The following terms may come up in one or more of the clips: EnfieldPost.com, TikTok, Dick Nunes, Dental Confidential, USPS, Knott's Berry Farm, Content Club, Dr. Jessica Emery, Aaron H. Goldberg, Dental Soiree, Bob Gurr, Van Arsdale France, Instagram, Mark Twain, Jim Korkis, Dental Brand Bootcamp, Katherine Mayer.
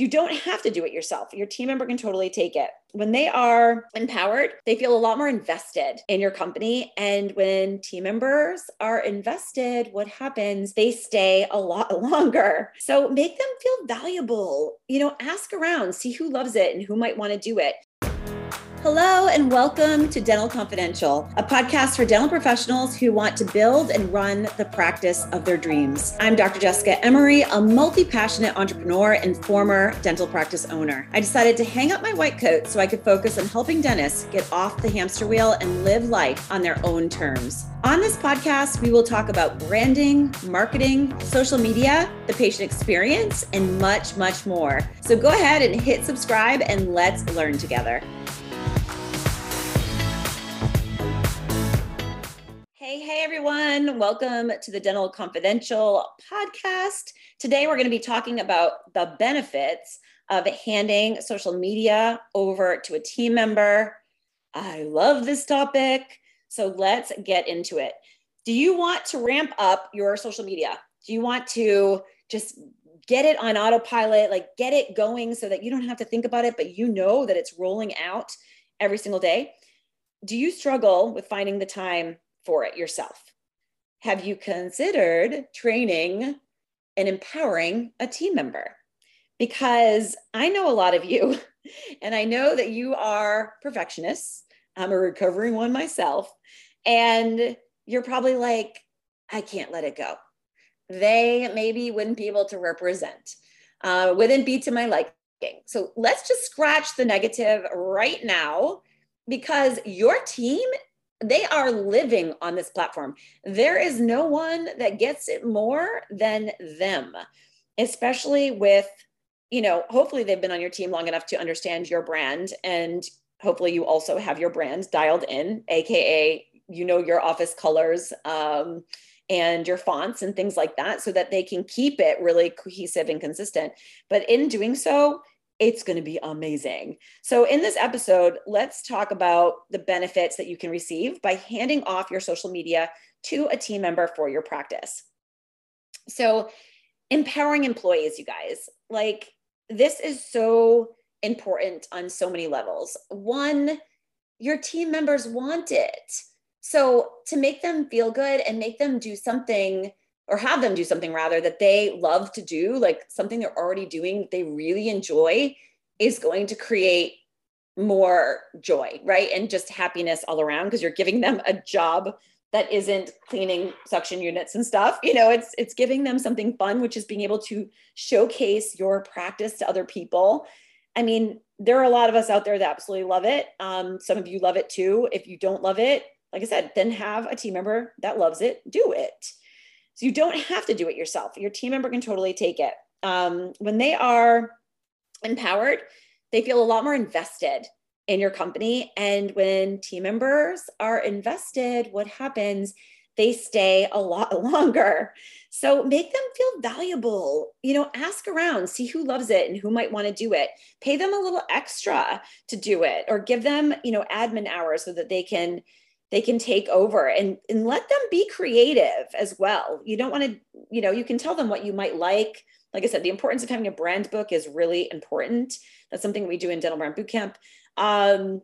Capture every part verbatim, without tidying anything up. You don't have to do it yourself. Your team member can totally take it. When they are empowered, they feel a lot more invested in your company. And when team members are invested, what happens? They stay a lot longer. So make them feel valuable. You know, ask around, see who loves it and who might want to do it. Hello, and welcome to Dental Confidential, a podcast for dental professionals who want to build and run the practice of their dreams. I'm Doctor Jessica Emery, a multi-passionate entrepreneur and former dental practice owner. I decided to hang up my white coat so I could focus on helping dentists get off the hamster wheel and live life on their own terms. On this podcast, we will talk about branding, marketing, social media, the patient experience, and much, much more. So go ahead and hit subscribe and let's learn together. Hey, hey, everyone. Welcome to the Dental Confidential podcast. Today, we're going to be talking about the benefits of handing social media over to a team member. I love this topic. So let's get into it. Do you want to ramp up your social media? Do you want to just get it on autopilot, like get it going so that you don't have to think about it, but you know that it's rolling out every single day? Do you struggle with finding the time for it yourself? Have you considered training and empowering a team member? Because I know a lot of you, and I know that you are perfectionists. I'm a recovering one myself. And you're probably like, I can't let it go. They maybe wouldn't be able to represent, uh, wouldn't be to my liking. So let's just scratch the negative right now, because your team, they are living on this platform. There is no one that gets it more than them, especially with, you know, hopefully they've been on your team long enough to understand your brand. And hopefully you also have your brand dialed in, A K A, you know, your office colors um, and your fonts and things like that, so that they can keep it really cohesive and consistent. But in doing so, it's going to be amazing. So in this episode, let's talk about the benefits that you can receive by handing off your social media to a team member for your practice. So empowering employees, you guys, like this is so important on so many levels. One, your team members want it. So to make them feel good and make them do something, or have them do something rather, that they love to do, like something they're already doing, they really enjoy, is going to create more joy, right? And just happiness all around, because you're giving them a job that isn't cleaning suction units and stuff. You know, it's, it's giving them something fun, which is being able to showcase your practice to other people. I mean, there are a lot of us out there that absolutely love it. Um, some of you love it too. If you don't love it, like I said, then have a team member that loves it do it. So you don't have to do it yourself. Your team member can totally take it. Um, when they are empowered, they feel a lot more invested in your company. And when team members are invested, what happens? They stay a lot longer. So make them feel valuable. You know, ask around, see who loves it and who might want to do it. Pay them a little extra to do it, or give them, you know, admin hours so that they can They can take over and, and let them be creative as well. You don't want to, you know, you can tell them what you might like. Like I said, the importance of having a brand book is really important. That's something we do in Dental Brand Bootcamp. Um,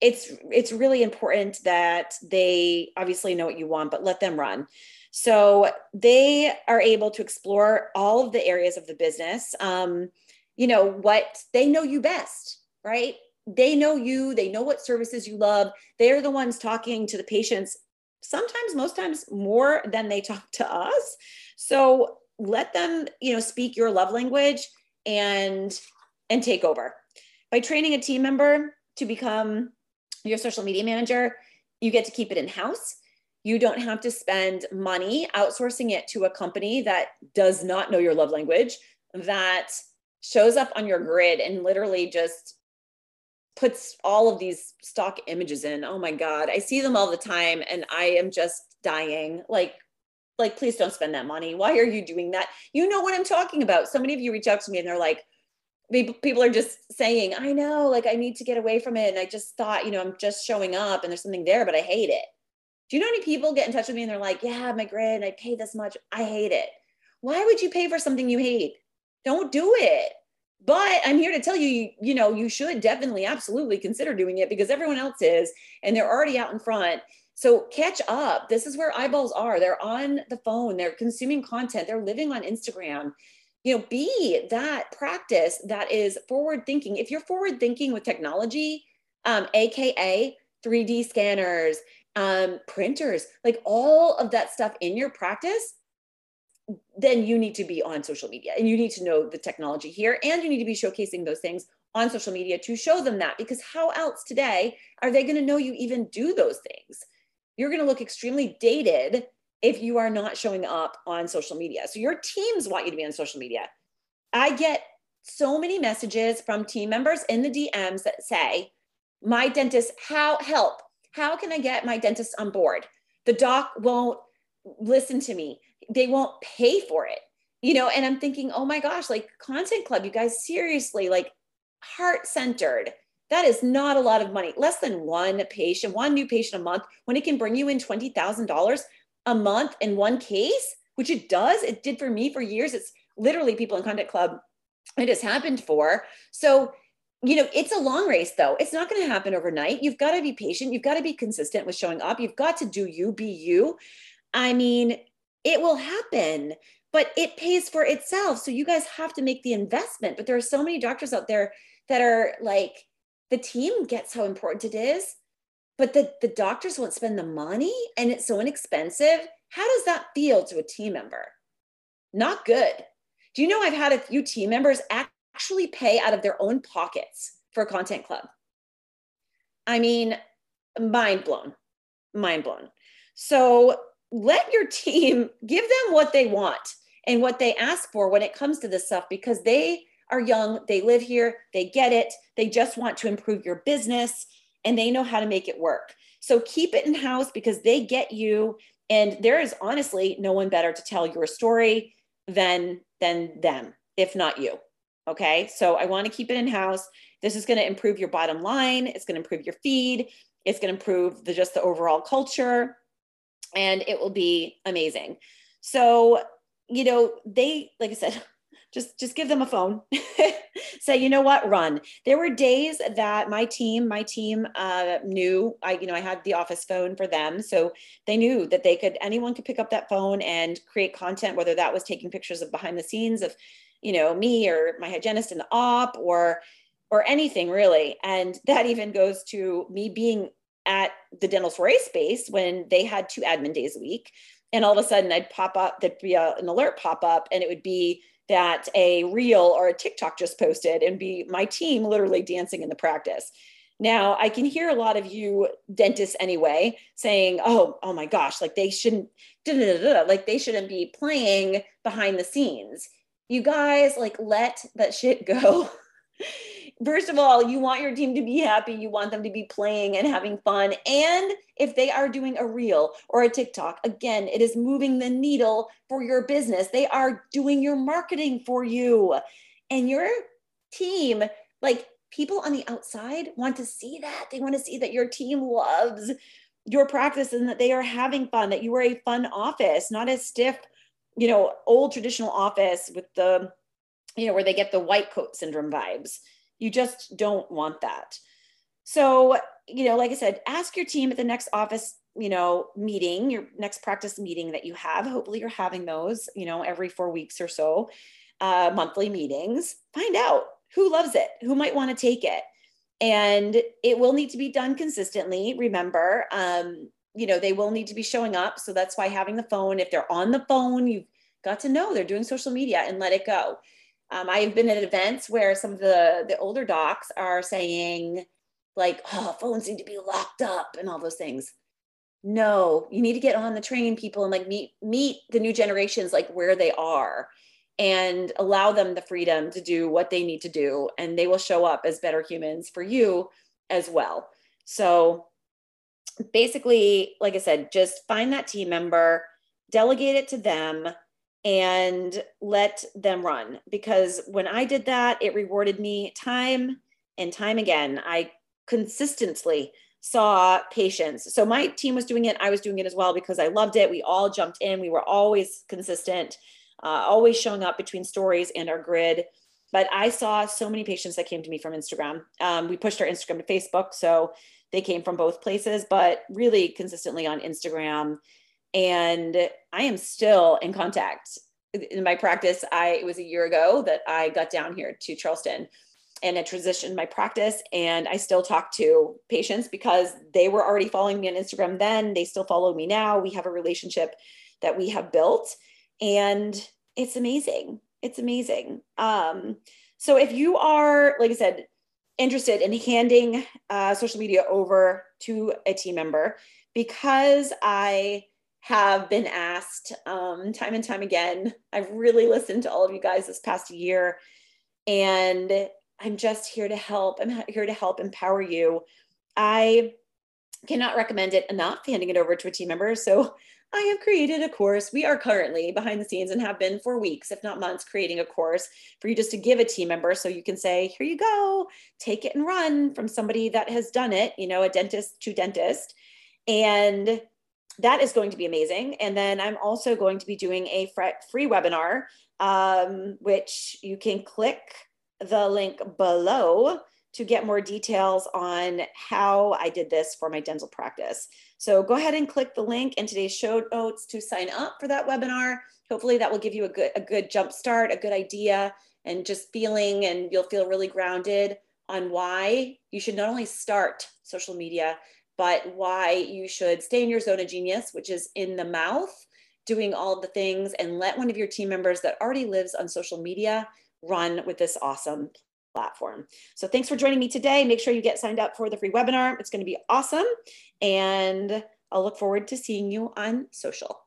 it's, it's really important that they obviously know what you want, but let them run. So they are able to explore all of the areas of the business. Um, you know, what they know you best, right? They know you, they know what services you love. They're the ones talking to the patients, sometimes, most times more than they talk to us. So let them, you know, speak your love language and, and take over. By training a team member to become your social media manager, you get to keep it in-house. You don't have to spend money outsourcing it to a company that does not know your love language, that shows up on your grid and literally just puts all of these stock images in. Oh my God. I see them all the time and I am just dying. Like, like, please don't spend that money. Why are you doing that? You know what I'm talking about. So many of you reach out to me and they're like, people are just saying, I know, like I need to get away from it. And I just thought, you know, I'm just showing up and there's something there, but I hate it. Do you know how many people get in touch with me and they're like, yeah, my grid, and I pay this much. I hate it. Why would you pay for something you hate? Don't do it. I'm here to tell you, you know, you should definitely, absolutely consider doing it because everyone else is, and they're already out in front. So catch up. This is where eyeballs are. They're on the phone. They're consuming content. They're living on Instagram. You know, be that practice that is forward thinking. If you're forward thinking with technology, um, A K A three D scanners, um, printers, like all of that stuff in your practice, then you need to be on social media and you need to know the technology here, and you need to be showcasing those things on social media to show them that, because how else today are they going to know you even do those things? You're going to look extremely dated if you are not showing up on social media. So your teams want you to be on social media. I get so many messages from team members in the D Ms that say, my dentist, how help? How can I get my dentist on board? The doc won't listen to me. They won't pay for it, you know? And I'm thinking, oh my gosh, like Content Club, you guys, seriously, like heart-centered. That is not a lot of money. Less than one patient, one new patient a month, when it can bring you in twenty thousand dollars a month in one case, which it does. It did for me for years. It's literally people in Content Club it has happened for. So, you know, it's a long race though. It's not going to happen overnight. You've got to be patient. You've got to be consistent with showing up. You've got to do you, be you. I mean, it will happen, but it pays for itself. So you guys have to make the investment. But there are so many doctors out there that are like, the team gets how important it is, but the, the doctors won't spend the money and it's so inexpensive. How does that feel to a team member? Not good. Do you know I've had a few team members actually pay out of their own pockets for a Content Club? I mean, mind blown, mind blown. So let your team, give them what they want and what they ask for when it comes to this stuff, because they are young, they live here, they get it, they just want to improve your business and they know how to make it work. So keep it in-house because they get you, and there is honestly no one better to tell your story than, than them, if not you, okay? So I wanna keep it in-house. This is gonna improve your bottom line, it's gonna improve your feed, it's gonna improve the, just the overall culture, and it will be amazing. So, you know, they, like I said, Just, just give them a phone. Say, you know what, run. There were days that my team, my team uh, knew, I, you know, I had the office phone for them. So they knew that they could, anyone could pick up that phone and create content, whether that was taking pictures of behind the scenes of, you know, me or my hygienist in the op or, or anything really. And that even goes to me being at the Dental Soiree space when they had two admin days a week. And all of a sudden I'd pop up, there'd be a, an alert pop up and it would be that a reel or a TikTok just posted, and be my team literally dancing in the practice. Now I can hear a lot of you dentists anyway saying, oh, oh my gosh, like they shouldn't, da, da, da, da, like they shouldn't be playing behind the scenes. You guys, like, let that shit go. First of all, you want your team to be happy. You want them to be playing and having fun. And if they are doing a reel or a TikTok, again, it is moving the needle for your business. They are doing your marketing for you and your team. Like, people on the outside want to see that. They want to see that your team loves your practice and that they are having fun, that you are a fun office, not a stiff, you know, old traditional office with the, you know, where they get the white coat syndrome vibes. You just don't want that. So, you know, like I said, ask your team at the next office, you know, meeting, your next practice meeting that you have. Hopefully you're having those, you know, every four weeks or so, uh, monthly meetings. Find out who loves it, who might want to take it. And it will need to be done consistently. Remember, um, you know, they will need to be showing up. So that's why having the phone, if they're on the phone, you've got to know they're doing social media and let it go. Um, I've been at events where some of the, the older docs are saying like, oh, phones need to be locked up and all those things. No, you need to get on the train, people, and like meet, meet the new generations, like where they are, and allow them the freedom to do what they need to do. And they will show up as better humans for you as well. So basically, like I said, just find that team member, delegate it to them, and let them run. Because when I did that, it rewarded me time and time again. I consistently saw patients. So my team was doing it. I was doing it as well because I loved it. We all jumped in. We were always consistent, uh, always showing up between stories and our grid. But I saw so many patients that came to me from Instagram. Um, we pushed our Instagram to Facebook, so they came from both places, but really consistently on Instagram. And I am still in contact. In my practice, I, it was a year ago that I got down here to Charleston and I transitioned my practice, and I still talk to patients because they were already following me on Instagram then. They still follow me now. We have a relationship that we have built, and it's amazing. It's amazing. Um, so if you are, like I said, interested in handing uh, social media over to a team member, because I have been asked um, time and time again, I've really listened to all of you guys this past year, and I'm just here to help. I'm here to help empower you. I cannot recommend it enough, handing it over to a team member. So I have created a course. We are currently behind the scenes and have been for weeks, if not months, creating a course for you just to give a team member. So you can say, here you go, take it and run, from somebody that has done it, you know, a dentist to dentist. And that is going to be amazing. And then I'm also going to be doing a free webinar, um, which you can click the link below to get more details on how I did this for my dental practice. So go ahead and click the link in today's show notes to sign up for that webinar. Hopefully that will give you a good, a good jump start, a good idea, and just feeling, and you'll feel really grounded on why you should not only start social media, but why you should stay in your zone of genius, which is in the mouth, doing all the things, and let one of your team members that already lives on social media run with this awesome platform. So thanks for joining me today. Make sure you get signed up for the free webinar. It's going to be awesome. And I'll look forward to seeing you on social.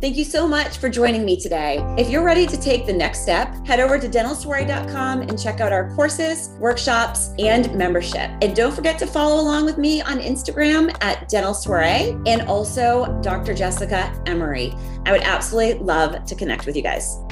Thank you so much for joining me today. If you're ready to take the next step, head over to dental soiree dot com and check out our courses, workshops, and membership. And don't forget to follow along with me on Instagram at Dental Soiree, and also Doctor Jessica Emery. I would absolutely love to connect with you guys.